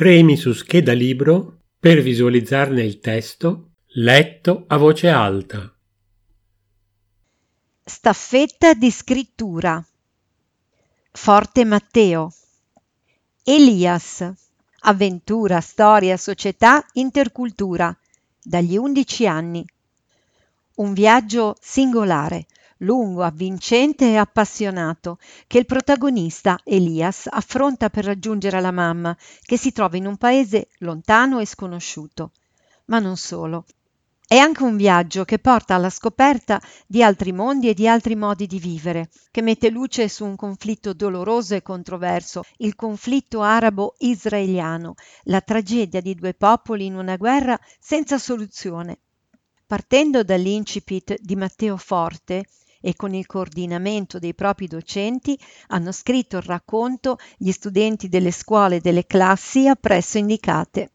premi su Scheda libro per visualizzarne il testo letto a voce alta. Staffetta di scrittura. Forte Matteo. Elias. Avventura, storia, società, intercultura. Dagli 11 anni. Un viaggio singolare, lungo, avvincente e appassionato, che il protagonista, Elias, affronta per raggiungere la mamma, che si trova in un paese lontano e sconosciuto. Ma non solo. È anche un viaggio che porta alla scoperta di altri mondi e di altri modi di vivere, che mette luce su un conflitto doloroso e controverso, il conflitto arabo-israeliano, la tragedia di due popoli in una guerra senza soluzione. Partendo dall'incipit di Matteo Forte e con il coordinamento dei propri docenti, hanno scritto il racconto gli studenti delle scuole e delle classi appresso indicate.